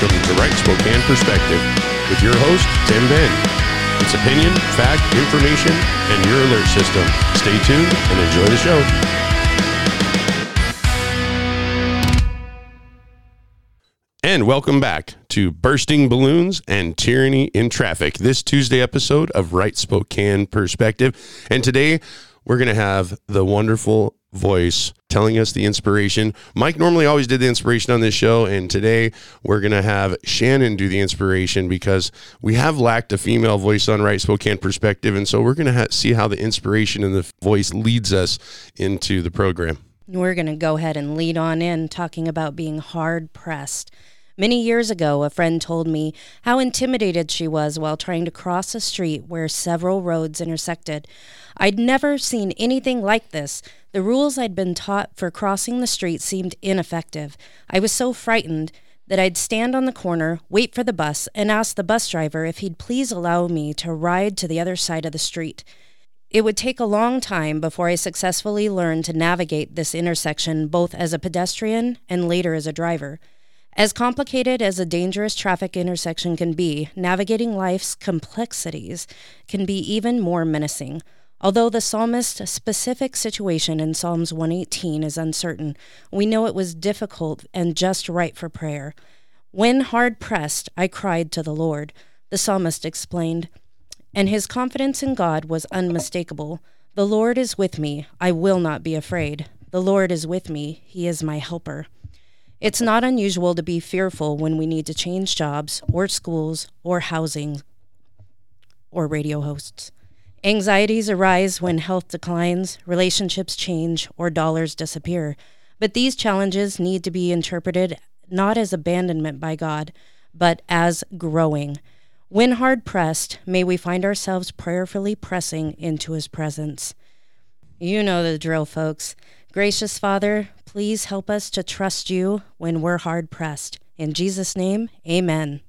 welcome to Right Spokane Perspective with your host, Tim Benn. It's opinion, fact, information, and your alert system. Stay tuned and enjoy the show. And welcome back to Bursting Balloons and Tyranny in Traffic, this Tuesday episode of Right Spokane Perspective. And today we're going to have the wonderful voice telling us the inspiration. Mike normally always did the inspiration on this show, and today we're going to have Shannon do the inspiration because we have lacked a female voice on Right Spokane Perspective, and so we're going to see how the inspiration and the voice leads us into the program. We're going to go ahead and lead on in talking about being hard-pressed. Many years ago, a friend told me how intimidated she was while trying to cross a street where several roads intersected. I'd never seen anything like this. The rules I'd been taught for crossing the street seemed ineffective. I was so frightened that I'd stand on the corner, wait for the bus, and ask the bus driver if he'd please allow me to ride to the other side of the street. It would take a long time before I successfully learned to navigate this intersection, both as a pedestrian and later as a driver. As complicated as a dangerous traffic intersection can be, navigating life's complexities can be even more menacing. Although the psalmist's specific situation in Psalms 118 is uncertain, we know it was difficult and just right for prayer. When hard-pressed, I cried to the Lord, the psalmist explained, and his confidence in God was unmistakable. The Lord is with me. I will not be afraid. The Lord is with me. He is my helper. It's not unusual to be fearful when we need to change jobs or schools or housing or radio hosts. Anxieties arise when health declines, relationships change, or dollars disappear. But these challenges need to be interpreted not as abandonment by God, but as growing. When hard-pressed, may we find ourselves prayerfully pressing into his presence. You know the drill, folks. Gracious Father, please help us to trust you when we're hard-pressed. In Jesus' name, amen.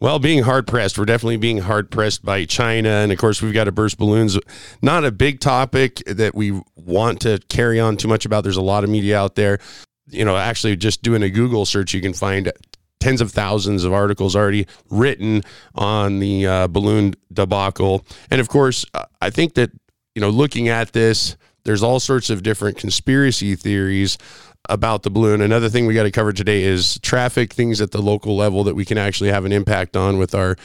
Well, being hard-pressed, we're definitely being hard-pressed by China, and of course, we've got to burst balloons. Not a big topic that we want to carry on too much about. There's a lot of media out there. You know, actually, just doing a Google search, you can find tens of thousands of articles already written on the balloon debacle. And of course, I think that, you know, looking at this, there's all sorts of different conspiracy theories about the balloon. Another thing we got to cover today is traffic, things at the local level that we can actually have an impact on with our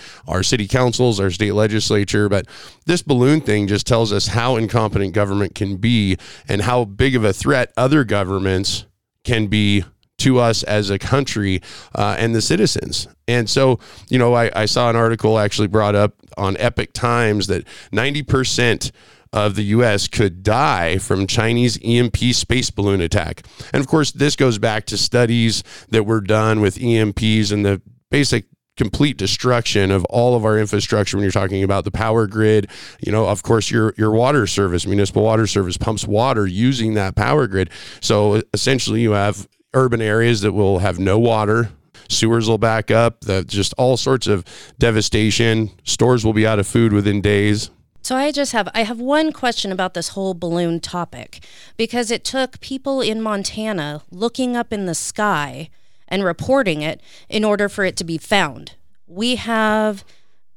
city councils, our state legislature. But this balloon thing just tells us how incompetent government can be and how big of a threat other governments can be to us as a country and the citizens. And so, you know, I saw an article actually brought up on Epoch Times that 90% of the U.S. could die from Chinese EMP space balloon attack. And of course, this goes back to studies that were done with EMPs and the basic complete destruction of all of our infrastructure when you're talking about the power grid. You know, of course, your water service, municipal water service, pumps water using that power grid. So essentially, you have urban areas that will have no water, sewers will back up, just all sorts of devastation, stores will be out of food within days. So I have one question about this whole balloon topic, because it took people in Montana looking up in the sky and reporting it in order for it to be found. We have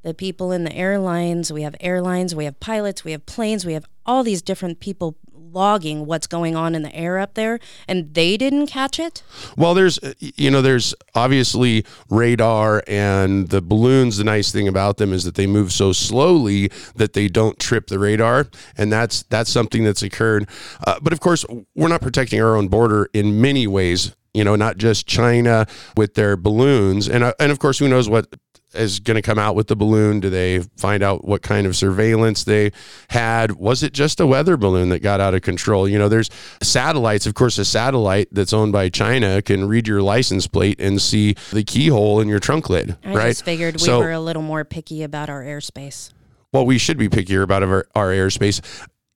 the people in the airlines, we have pilots, we have planes, we have all these different people logging what's going on in the air up there, and they didn't catch it? Well, there's obviously radar, and the balloons, the nice thing about them is that they move so slowly that they don't trip the radar, and that's something that's occurred. But of course, we're not protecting our own border in many ways, you know, not just China with their balloons. And of course, who knows what is going to come out with the balloon. Do they find out what kind of surveillance they had? Was it just a weather balloon that got out of control? You know, there's satellites. Of course, a satellite that's owned by China can read your license plate and see the keyhole in your trunk lid, right? I just figured we were a little more picky about our airspace. Well, we should be pickier about our airspace.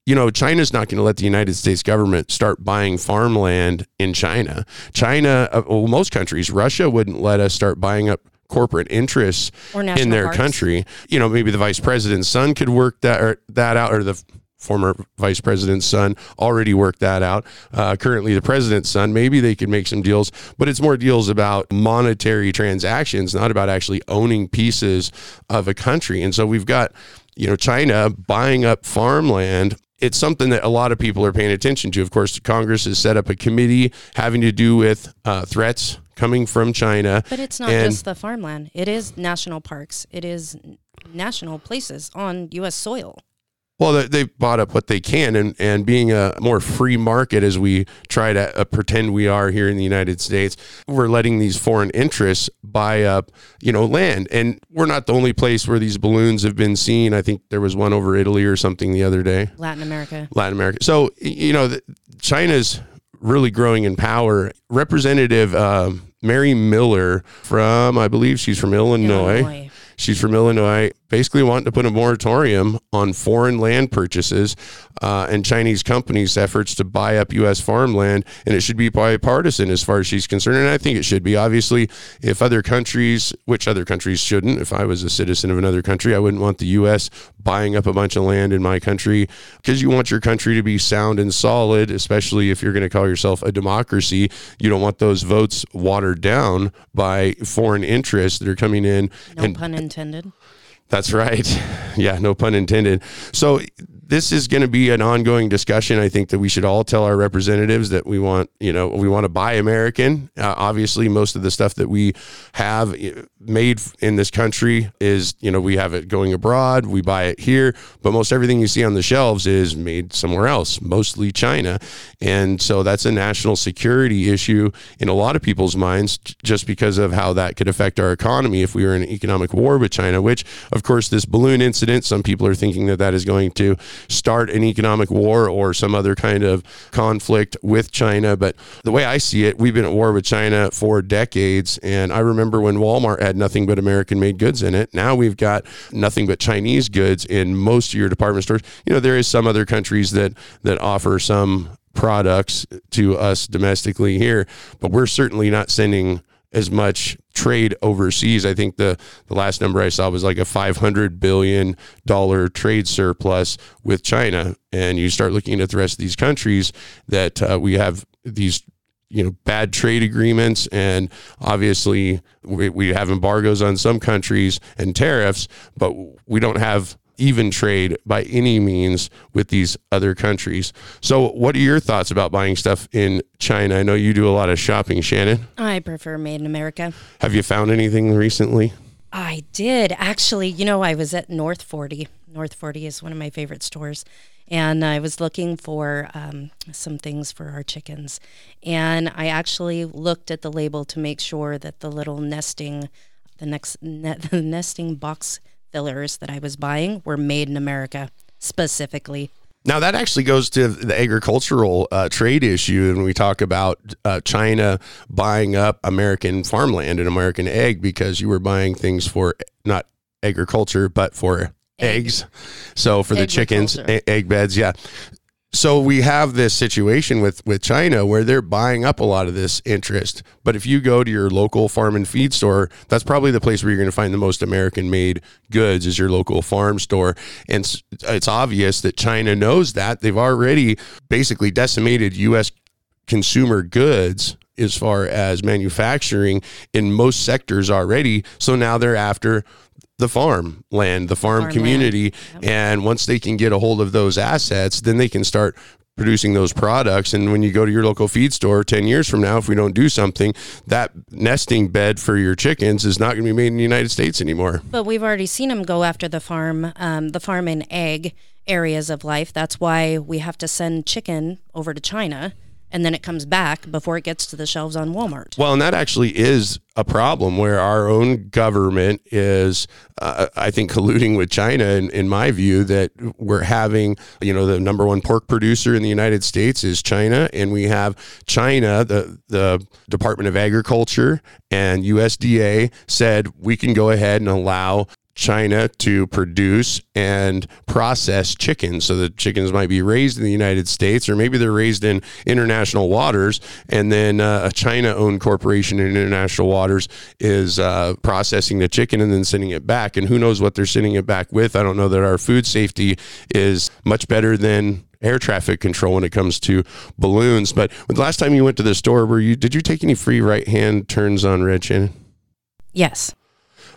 You know, China's not going to let the United States government start buying farmland in China. Well, most countries, Russia wouldn't let us start buying up corporate interests in their country. You know, maybe the vice president's son could work that out, or the former vice president's son, already worked that out. Currently the president's son, maybe they could make some deals, but it's more deals about monetary transactions, not about actually owning pieces of a country. And so we've got, you know, China buying up farmland. It's something that a lot of people are paying attention to. Of course, Congress has set up a committee having to do with threats coming from China. But it's not just the farmland. It is national parks. It is national places on U.S. soil. Well, they've bought up what they can, and being a more free market as we try to pretend we are here in the United States, we're letting these foreign interests buy up, you know, land. And we're not the only place where these balloons have been seen. I think there was one over Italy or something the other day. Latin America. So, you know, China's really growing in power. Representative Mary Miller from, I believe she's from Illinois. She's from Illinois, basically wanting to put a moratorium on foreign land purchases and Chinese companies' efforts to buy up U.S. farmland. And it should be bipartisan as far as she's concerned. And I think it should be. Obviously, if other countries, which other countries shouldn't, if I was a citizen of another country, I wouldn't want the U.S. buying up a bunch of land in my country, because you want your country to be sound and solid, especially if you're going to call yourself a democracy. You don't want those votes watered down by foreign interests that are coming in. No pun intended. That's right. Yeah, no pun intended. So this is going to be an ongoing discussion. I think that we should all tell our representatives that we want, you know, we want to buy American. Obviously, most of the stuff that we have made in this country is, you know, we have it going abroad, we buy it here, but most everything you see on the shelves is made somewhere else, mostly China. And so that's a national security issue in a lot of people's minds, just because of how that could affect our economy if we were in an economic war with China, which, of course, this balloon incident, some people are thinking that that is going to start an economic war or some other kind of conflict with China. But the way I see it, we've been at war with China for decades. And I remember when Walmart had nothing but American-made goods in it. Now we've got nothing but Chinese goods in most of your department stores. You know, there is some other countries that offer some products to us domestically here, but we're certainly not sending as much trade overseas. I think the last number I saw was like a $500 billion trade surplus with China. And you start looking at the rest of these countries that we have these, you know, bad trade agreements. And obviously we have embargoes on some countries and tariffs, but we don't have even trade by any means with these other countries. So what are your thoughts about buying stuff in China? I know you do a lot of shopping, Shannon. I prefer made in America. Have you found anything recently? I did. Actually, you know, I was at North 40. North 40 is one of my favorite stores. And I was looking for some things for our chickens. And I actually looked at the label to make sure that the little nesting, the nesting box fillers that I was buying were made in America specifically. Now that actually goes to the agricultural trade issue when we talk about China buying up American farmland and American egg, because you were buying things for not agriculture, but for eggs. So for the chickens, egg beds. Yeah. So we have this situation with China where they're buying up a lot of this interest. But if you go to your local farm and feed store, that's probably the place where you're going to find the most American-made goods, is your local farm store. And it's obvious that China knows that. They've already basically decimated U.S. consumer goods as far as manufacturing in most sectors already. So now they're after the farm land, the farm community. Yep. And once they can get a hold of those assets, then they can start producing those products. And when you go to your local feed store 10 years from now, if we don't do something, that nesting bed for your chickens is not going to be made in the United States anymore. But we've already seen them go after the farm and egg areas of life. That's why we have to send chicken over to China, and then it comes back before it gets to the shelves on Walmart. Well, and that actually is a problem where our own government is, I think, colluding with China, in my view, that we're having, you know, the number one pork producer in the United States is China. And we have China, the Department of Agriculture and USDA said we can go ahead and allow China to produce and process chickens. So the chickens might be raised in the United States, or maybe they're raised in international waters, and then a China-owned corporation in international waters is processing the chicken and then sending it back. And who knows what they're sending it back with. I don't know that our food safety is much better than air traffic control when it comes to balloons. But the last time you went to the store, did you take any free right-hand turns on red, Shannon? Yes.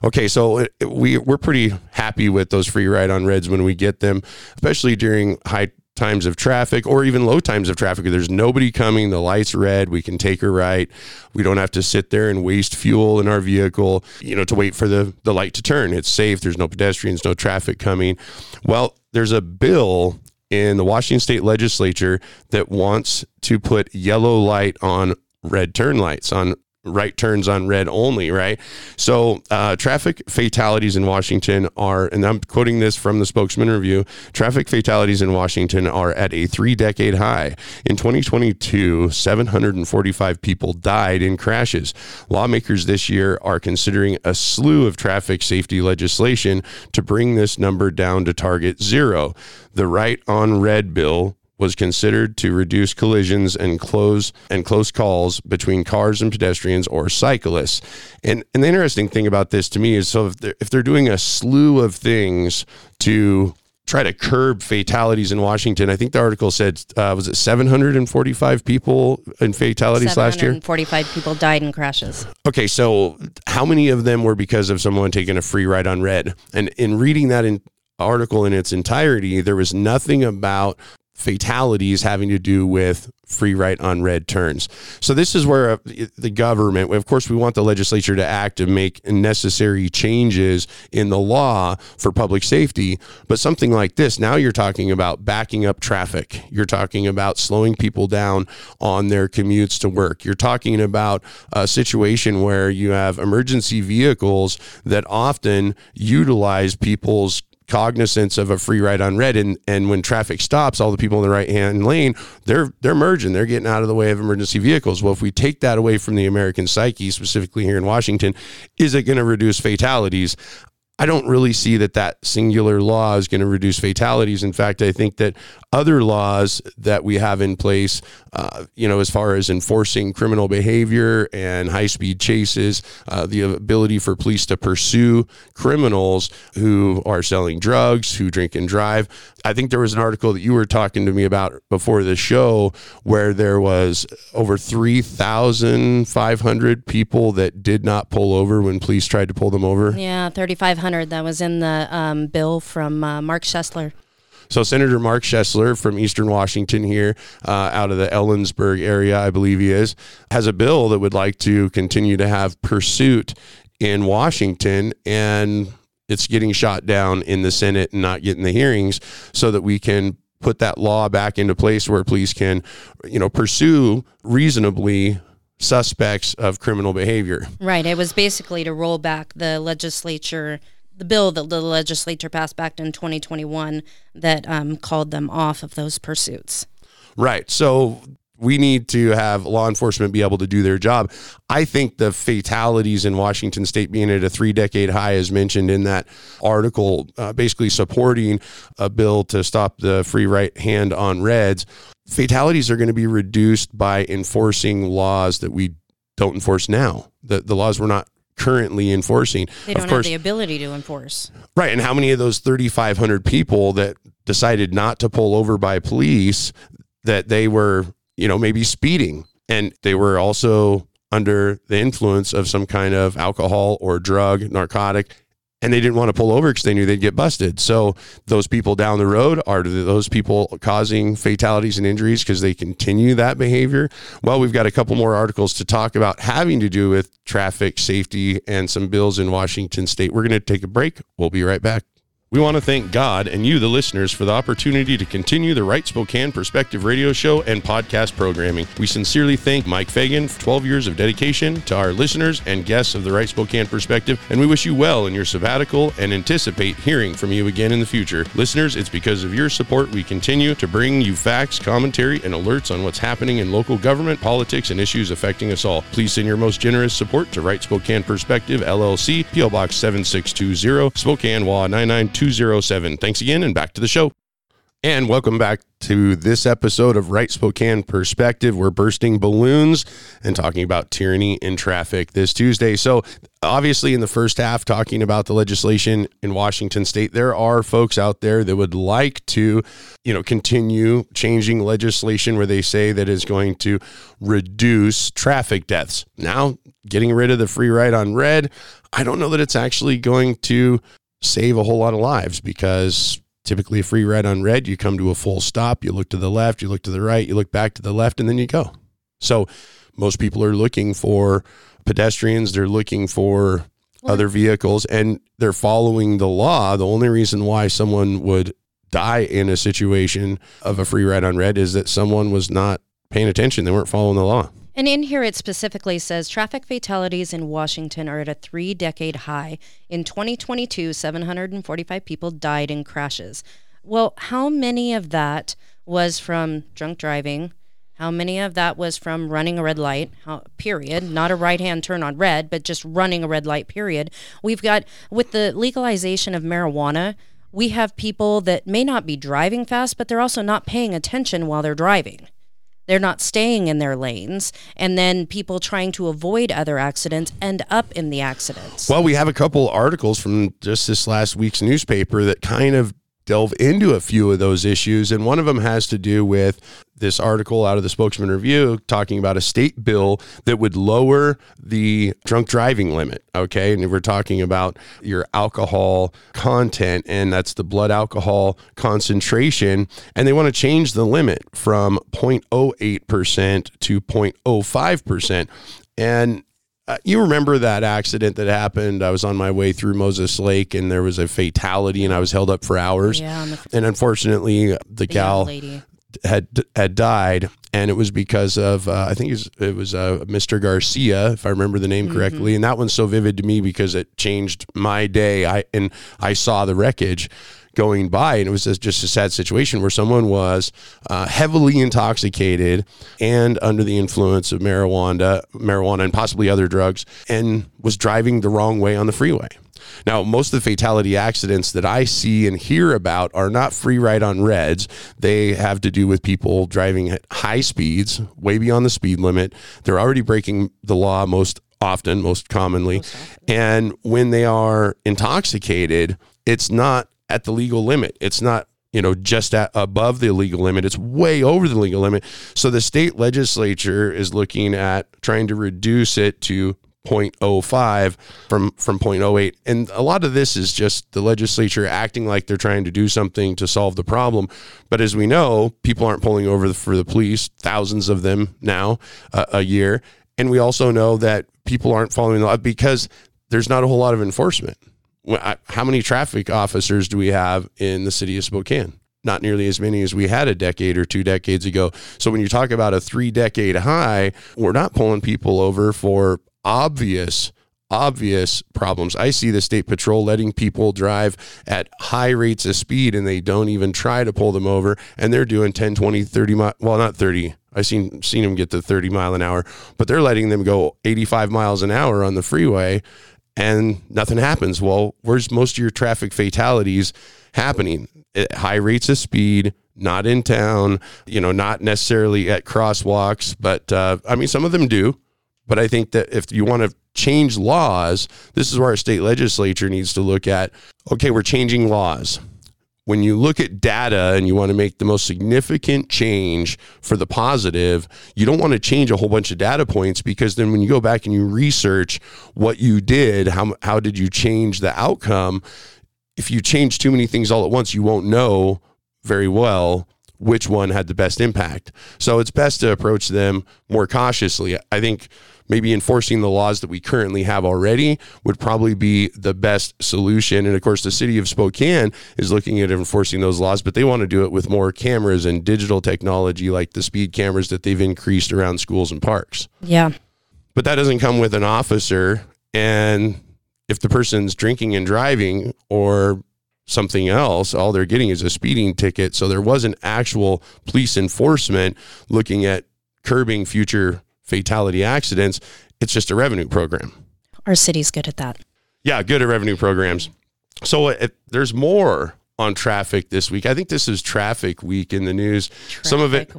Okay, so we're pretty happy with those free ride-on reds when we get them, especially during high times of traffic or even low times of traffic. There's nobody coming, the light's red, we can take her right. We don't have to sit there and waste fuel in our vehicle, to wait for the light to turn. It's safe, there's no pedestrians, no traffic coming. Well, there's a bill in the Washington State Legislature that wants to put yellow light on red turn lights, on right turns on red only, right? So traffic fatalities in Washington are, and I'm quoting this from the Spokesman Review, traffic fatalities in Washington are at a 3-decade high. In 2022, 745 people died in crashes. Lawmakers this year are considering a slew of traffic safety legislation to bring this number down to target zero. The right on red bill was considered to reduce collisions and close calls between cars and pedestrians or cyclists. And the interesting thing about this to me is, so if they're doing a slew of things to try to curb fatalities in Washington, I think the article said, was it 745 people in fatalities last year? 745 people died in crashes. Okay, so how many of them were because of someone taking a free ride on red? And in reading that article in its entirety, there was nothing about fatalities having to do with free right on red turns. So this is where the government, of course, we want the legislature to act and make necessary changes in the law for public safety. But something like this, now you're talking about backing up traffic. You're talking about slowing people down on their commutes to work. You're talking about a situation where you have emergency vehicles that often utilize people's cognizance of a free ride on red, and when traffic stops, all the people in the right hand lane, they're merging, they're getting out of the way of emergency vehicles. Well, if we take that away from the American psyche, specifically here in Washington, is it going to reduce fatalities? I don't really see that singular law is going to reduce fatalities. In fact, I think that other laws that we have in place, as far as enforcing criminal behavior and high-speed chases, the ability for police to pursue criminals who are selling drugs, who drink and drive. I think there was an article that you were talking to me about before the show where there was over 3,500 people that did not pull over when police tried to pull them over. Yeah, 3,500. That was in the bill from Mark Schessler. So Senator Mark Schessler from Eastern Washington here, out of the Ellensburg area, I believe he is, has a bill that would like to continue to have pursuit in Washington, and it's getting shot down in the Senate and not getting the hearings so that we can put that law back into place where police can, pursue reasonably suspects of criminal behavior. Right. It was basically to roll back the bill that the legislature passed back in 2021 that called them off of those pursuits. Right. So we need to have law enforcement be able to do their job. I think the fatalities in Washington state being at a 3-decade high, as mentioned in that article, basically supporting a bill to stop the free right hand on reds. Fatalities are going to be reduced by enforcing laws that we don't enforce now. The laws we're not currently enforcing. They don't have the ability to enforce. Right. And how many of those 3,500 people that decided not to pull over by police, that they were, maybe speeding, and they were also under the influence of some kind of alcohol or drug, narcotic, and they didn't want to pull over because they knew they'd get busted. So those people down the road, are those people causing fatalities and injuries because they continue that behavior? Well, we've got a couple more articles to talk about having to do with traffic safety and some bills in Washington state. We're going to take a break. We'll be right back. We want to thank God and you, the listeners, for the opportunity to continue the Right Spokane Perspective radio show and podcast programming. We sincerely thank Mike Fagan for 12 years of dedication to our listeners and guests of the Right Spokane Perspective, and we wish you well in your sabbatical and anticipate hearing from you again in the future. Listeners, it's because of your support we continue to bring you facts, commentary, and alerts on what's happening in local government, politics, and issues affecting us all. Please send your most generous support to Right Spokane Perspective, LLC, P.O. Box 7620, Spokane, WA 99207. Thanks again, and back to the show. And welcome back to this episode of Right Spokane Perspective. We're bursting balloons and talking about tyranny in traffic this Tuesday. So obviously in the first half, talking about the legislation in Washington state, there are folks out there that would like to, continue changing legislation where they say that is going to reduce traffic deaths. Now, getting rid of the free ride on red, I don't know that it's actually going to save a whole lot of lives, because typically a free ride on red, you come to a full stop, you look to the left, you look to the right, you look back to the left, and then you go. So most people are looking for pedestrians, they're looking for other vehicles, and they're following the law. The only reason why someone would die in a situation of a free ride on red is that someone was not paying attention. They weren't following the law. And in here, it specifically says traffic fatalities in Washington are at a 3-decade high. In 2022, 745 people died in crashes. Well, how many of that was from drunk driving? How many of that was from running a red light, period? Not a right-hand turn on red, but just running a red light, period. We've got, with the legalization of marijuana, we have people that may not be driving fast, but they're also not paying attention while they're driving. They're not staying in their lanes, and then people trying to avoid other accidents end up in the accidents. Well, we have a couple articles from just this last week's newspaper that kind of delve into a few of those issues, and one of them has to do with this article out of the Spokesman Review talking about a state bill that would lower the drunk driving limit, okay? And we're talking about your alcohol content, and that's the blood alcohol concentration, and they want to change the limit from 0.08% to 0.05%. And you remember that accident that happened? I was on my way through Moses Lake, and there was a fatality, and I was held up for hours. Yeah, and unfortunately, the gal had died, and it was because of I think it was Mr. Garcia, if I remember the name correctly. And that one's so vivid to me because it changed my day. I saw the wreckage going by, and it was just a sad situation where someone was heavily intoxicated and under the influence of marijuana and possibly other drugs, and was driving the wrong way on the freeway. Now, most of the fatality accidents that I see and hear about are not free ride on reds. They have to do with people driving at high speeds, way beyond the speed limit. They're already breaking the law most commonly. And when they are intoxicated, it's not at the legal limit. It's not, just above the legal limit. It's way over the legal limit. So the state legislature is looking at trying to reduce it to 0.05 from 0.08. And a lot of this is just the legislature acting like they're trying to do something to solve the problem. But as we know, people aren't pulling over for the police, thousands of them now a year. And we also know that people aren't following the law because there's not a whole lot of enforcement. How many traffic officers do we have in the city of Spokane? Not nearly as many as we had a decade or 2 decades ago. So when you talk about a 3-decade high, we're not pulling people over for obvious problems. I see the state patrol letting people drive at high rates of speed, and they don't even try to pull them over. And they're doing 10, 20, 30 miles. Well, not 30. I've seen them get to 30 mile an hour, but they're letting them go 85 miles an hour on the freeway, and nothing happens. Well, where's most of your traffic fatalities happening? At high rates of speed, not in town, not necessarily at crosswalks, but some of them do. But I think that if you want to change laws, this is where our state legislature needs to look at, okay, we're changing laws. When you look at data and you want to make the most significant change for the positive, you don't want to change a whole bunch of data points, because then when you go back and you research what you did, how did you change the outcome? If you change too many things all at once, you won't know very well which one had the best impact. So it's best to approach them more cautiously. I think maybe enforcing the laws that we currently have already would probably be the best solution. And of course, the city of Spokane is looking at enforcing those laws, but they want to do it with more cameras and digital technology, like the speed cameras that they've increased around schools and parks. Yeah. But that doesn't come with an officer. And if the person's drinking and driving or something else, all they're getting is a speeding ticket. So there wasn't actual police enforcement looking at curbing future fatality accidents. It's just a revenue program. Our city's good at that. Yeah, good at revenue programs. So there's more on traffic this week. I think this is traffic week in the news. Some of it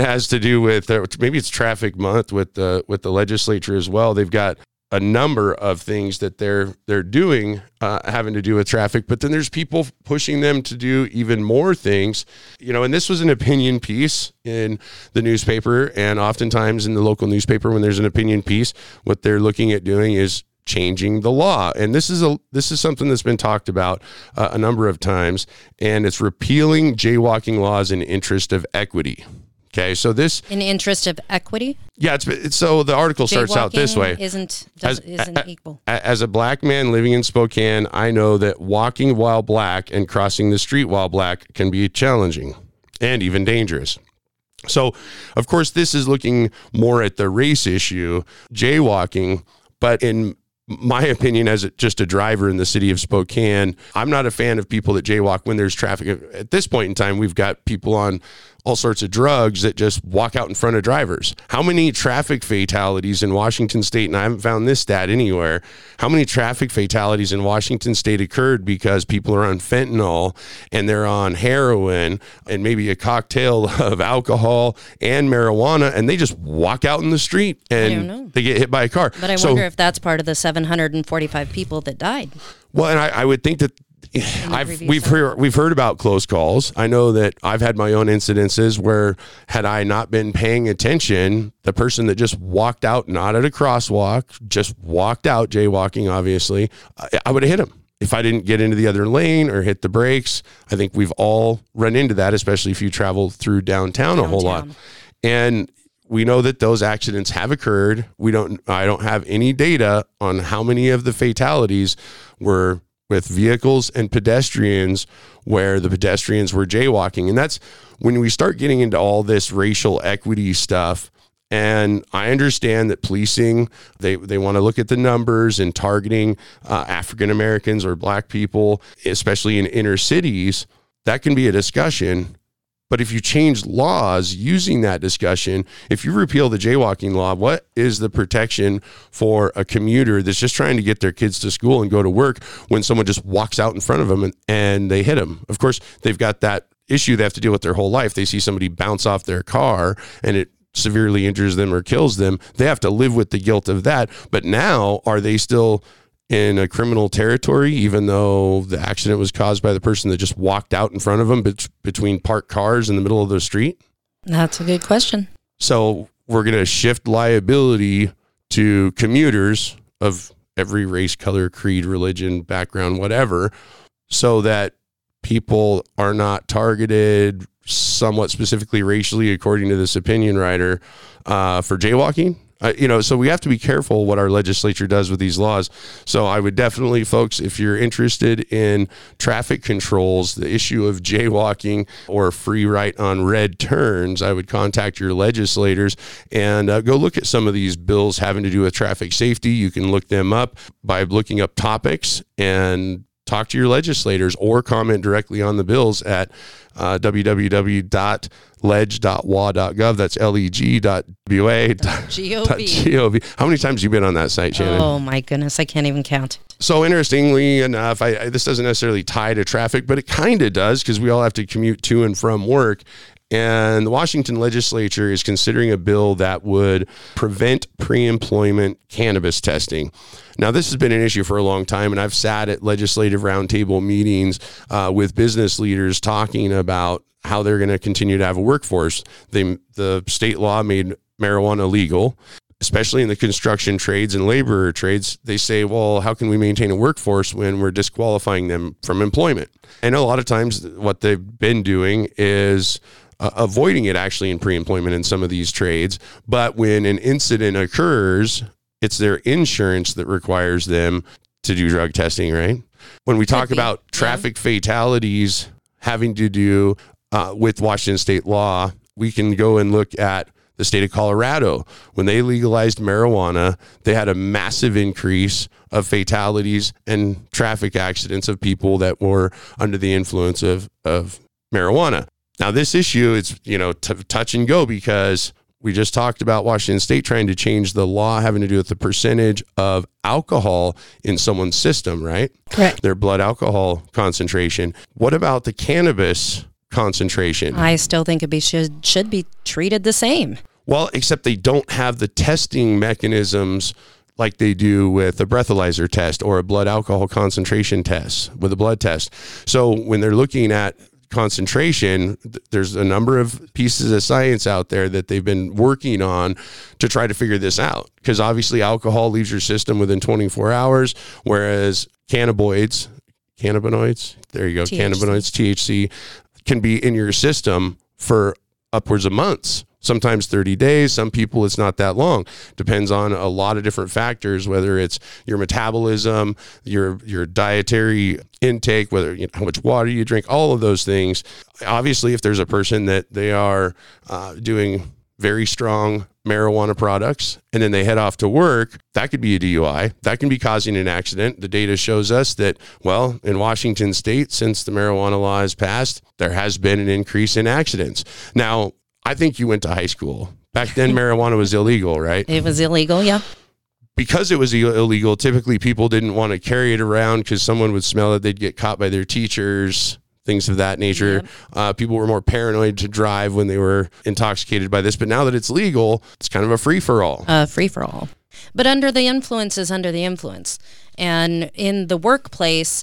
has to do with maybe it's traffic month with the legislature as well. They've got a number of things that they're doing having to do with traffic, but then there's people pushing them to do even more things, you know. And this was an opinion piece in the newspaper, and oftentimes in the local newspaper, when there's an opinion piece, what they're looking at doing is changing the law. And this is something that's been talked about a number of times, and it's repealing jaywalking laws in interest of equity. Okay, so this in interest of equity. Yeah, it's so the article starts out this way: isn't equal. As a black man living in Spokane, I know that walking while black and crossing the street while black can be challenging and even dangerous. So, of course, this is looking more at the race issue, jaywalking, but in my opinion, as just a driver in the city of Spokane, I'm not a fan of people that jaywalk when there's traffic. At this point in time, we've got people on all sorts of drugs that just walk out in front of drivers. How many traffic fatalities in Washington state, and I haven't found this stat anywhere, how many traffic fatalities in Washington state occurred because people are on fentanyl and they're on heroin and maybe a cocktail of alcohol and marijuana, and they just walk out in the street and they get hit by a car. But I wonder if that's part of the 745 people that died. Well, and I would think that we've heard about close calls. I know that I've had my own incidences where, had I not been paying attention, the person that just walked out, not at a crosswalk, just walked out jaywalking, obviously, I would have hit him if I didn't get into the other lane or hit the brakes. I think we've all run into that, especially if you travel through downtown. A whole lot. And we know that those accidents have occurred. I don't have any data on how many of the fatalities were with vehicles and pedestrians where the pedestrians were jaywalking. And that's when we start getting into all this racial equity stuff. And I understand that policing, they want to look at the numbers and targeting African-Americans or black people, especially in inner cities. That can be a discussion. But if you change laws using that discussion, if you repeal the jaywalking law, what is the protection for a commuter that's just trying to get their kids to school and go to work when someone just walks out in front of them and they hit them? Of course, they've got that issue they have to deal with their whole life. They see somebody bounce off their car and it severely injures them or kills them. They have to live with the guilt of that. But now, are they still in a criminal territory, even though the accident was caused by the person that just walked out in front of them between parked cars in the middle of the street? That's a good question. So we're going to shift liability to commuters of every race, color, creed, religion, background, whatever, so that people are not targeted somewhat specifically racially, according to this opinion writer, for jaywalking. So we have to be careful what our legislature does with these laws. So I would definitely, folks, if you're interested in traffic controls, the issue of jaywalking or free right on red turns, I would contact your legislators and go look at some of these bills having to do with traffic safety. You can look them up by looking up topics and talk to your legislators, or comment directly on the bills at www.leg.wa.gov. That's leg.wa.gov. How many times have you been on that site, Shannon? Oh, my goodness. I can't even count. So interestingly enough, this doesn't necessarily tie to traffic, but it kind of does, because we all have to commute to and from work. And the Washington legislature is considering a bill that would prevent pre-employment cannabis testing. Now, this has been an issue for a long time, and I've sat at legislative roundtable meetings with business leaders talking about how they're going to continue to have a workforce. The state law made marijuana legal. especially in the construction trades and laborer trades, they say, well, how can we maintain a workforce when we're disqualifying them from employment? And a lot of times what they've been doing is avoiding it actually in pre-employment in some of these trades. But when an incident occurs, it's their insurance that requires them to do drug testing, right? When we talk about traffic fatalities having to do with Washington state law, we can go and look at the state of Colorado. When they legalized marijuana, they had a massive increase of fatalities and traffic accidents of people that were under the influence of marijuana. Now, this issue, it's, you know, touch and go, because we just talked about Washington state trying to change the law having to do with the percentage of alcohol in someone's system, right? Correct. Their blood alcohol concentration. What about the cannabis concentration? I still think it should be treated the same. Well, except they don't have the testing mechanisms like they do with a breathalyzer test or a blood alcohol concentration test with a blood test. So when they're looking at concentration, there's a number of pieces of science out there that they've been working on to try to figure this out, because obviously alcohol leaves your system within 24 hours, whereas cannabinoids, THC, can be in your system for upwards of months, sometimes 30 days. Some people, it's not that long. Depends on a lot of different factors, whether it's your metabolism, your dietary intake, whether, you know, how much water you drink, all of those things. Obviously, if there's a person that they are doing very strong marijuana products, and then they head off to work, that could be a DUI. That can be causing an accident. The data shows us that, well, in Washington state, since the marijuana law has passed, there has been an increase in accidents. Now, I think you went to high school. Back then, marijuana was illegal, right? It was illegal, yeah. Because it was illegal, typically people didn't want to carry it around because someone would smell it. They'd get caught by their teachers, things of that nature. Yep. People were more paranoid to drive when they were intoxicated by this. But now that it's legal, it's kind of a free-for-all. Free-for-all. But under the influence is under the influence. And in the workplace,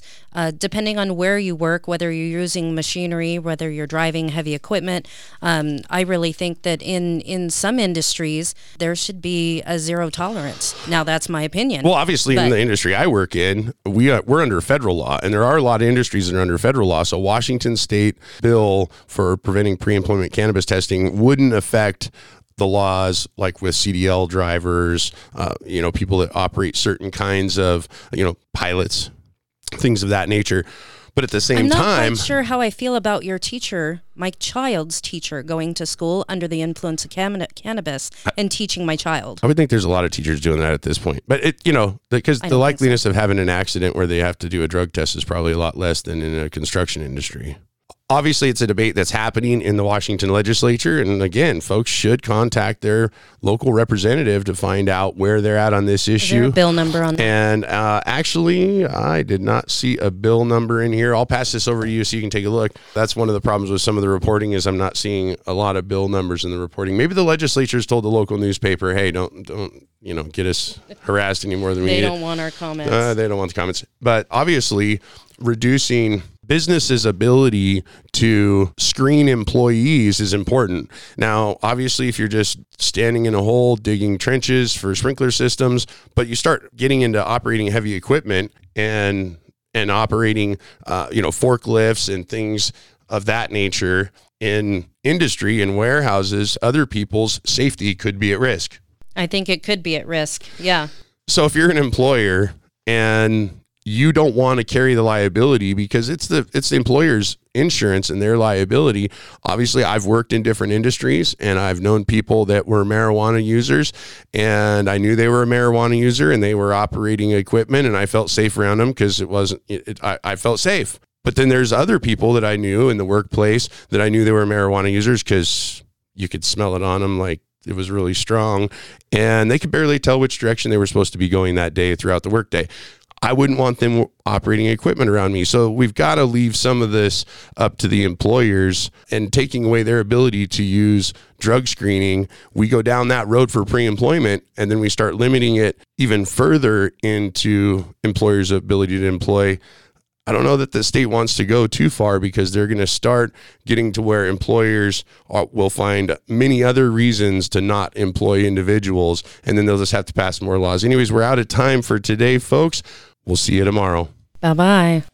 depending on where you work, whether you're using machinery, whether you're driving heavy equipment, I really think that in some industries, there should be a zero tolerance. Now, that's my opinion. Well, obviously, in the industry I work in, we're under federal law, and there are a lot of industries that are under federal law. So Washington state bill for preventing pre-employment cannabis testing wouldn't affect the laws like with CDL drivers, people that operate certain kinds of, pilots, things of that nature. But at the same time, I'm not quite sure how I feel about your teacher, my child's teacher, going to school under the influence of cannabis and teaching my child. I would think there's a lot of teachers doing that at this point, but because the likeliness of having an accident where they have to do a drug test is probably a lot less than in a construction industry. Obviously, it's a debate that's happening in the Washington legislature. And again, folks should contact their local representative to find out where they're at on this issue. Is there a bill number on that? And actually, I did not see a bill number in here. I'll pass this over to you so you can take a look. That's one of the problems with some of the reporting is I'm not seeing a lot of bill numbers in the reporting. Maybe the legislature's told the local newspaper, hey, don't get us harassed any more than we need. They don't want our comments. They don't want the comments. But obviously, reducing businesses' ability to screen employees is important. Now, obviously, if you're just standing in a hole, digging trenches for sprinkler systems, but you start getting into operating heavy equipment and operating, forklifts and things of that nature in industry and warehouses, other people's safety could be at risk. I think it could be at risk. Yeah. So if you're an employer and you don't want to carry the liability because it's the employer's insurance and their liability. Obviously, I've worked in different industries and I've known people that were marijuana users, and I knew they were a marijuana user and they were operating equipment, and I felt safe around them because I felt safe. But then there's other people that I knew in the workplace that I knew they were marijuana users because you could smell it on them, like it was really strong, and they could barely tell which direction they were supposed to be going that day throughout the workday. I wouldn't want them operating equipment around me. So we've got to leave some of this up to the employers and taking away their ability to use drug screening. We go down that road for pre-employment, and then we start limiting it even further into employers' ability to employ I don't know that the state wants to go too far, because they're going to start getting to where employers will find many other reasons to not employ individuals, and then they'll just have to pass more laws. Anyways, we're out of time for today, folks. We'll see you tomorrow. Bye-bye.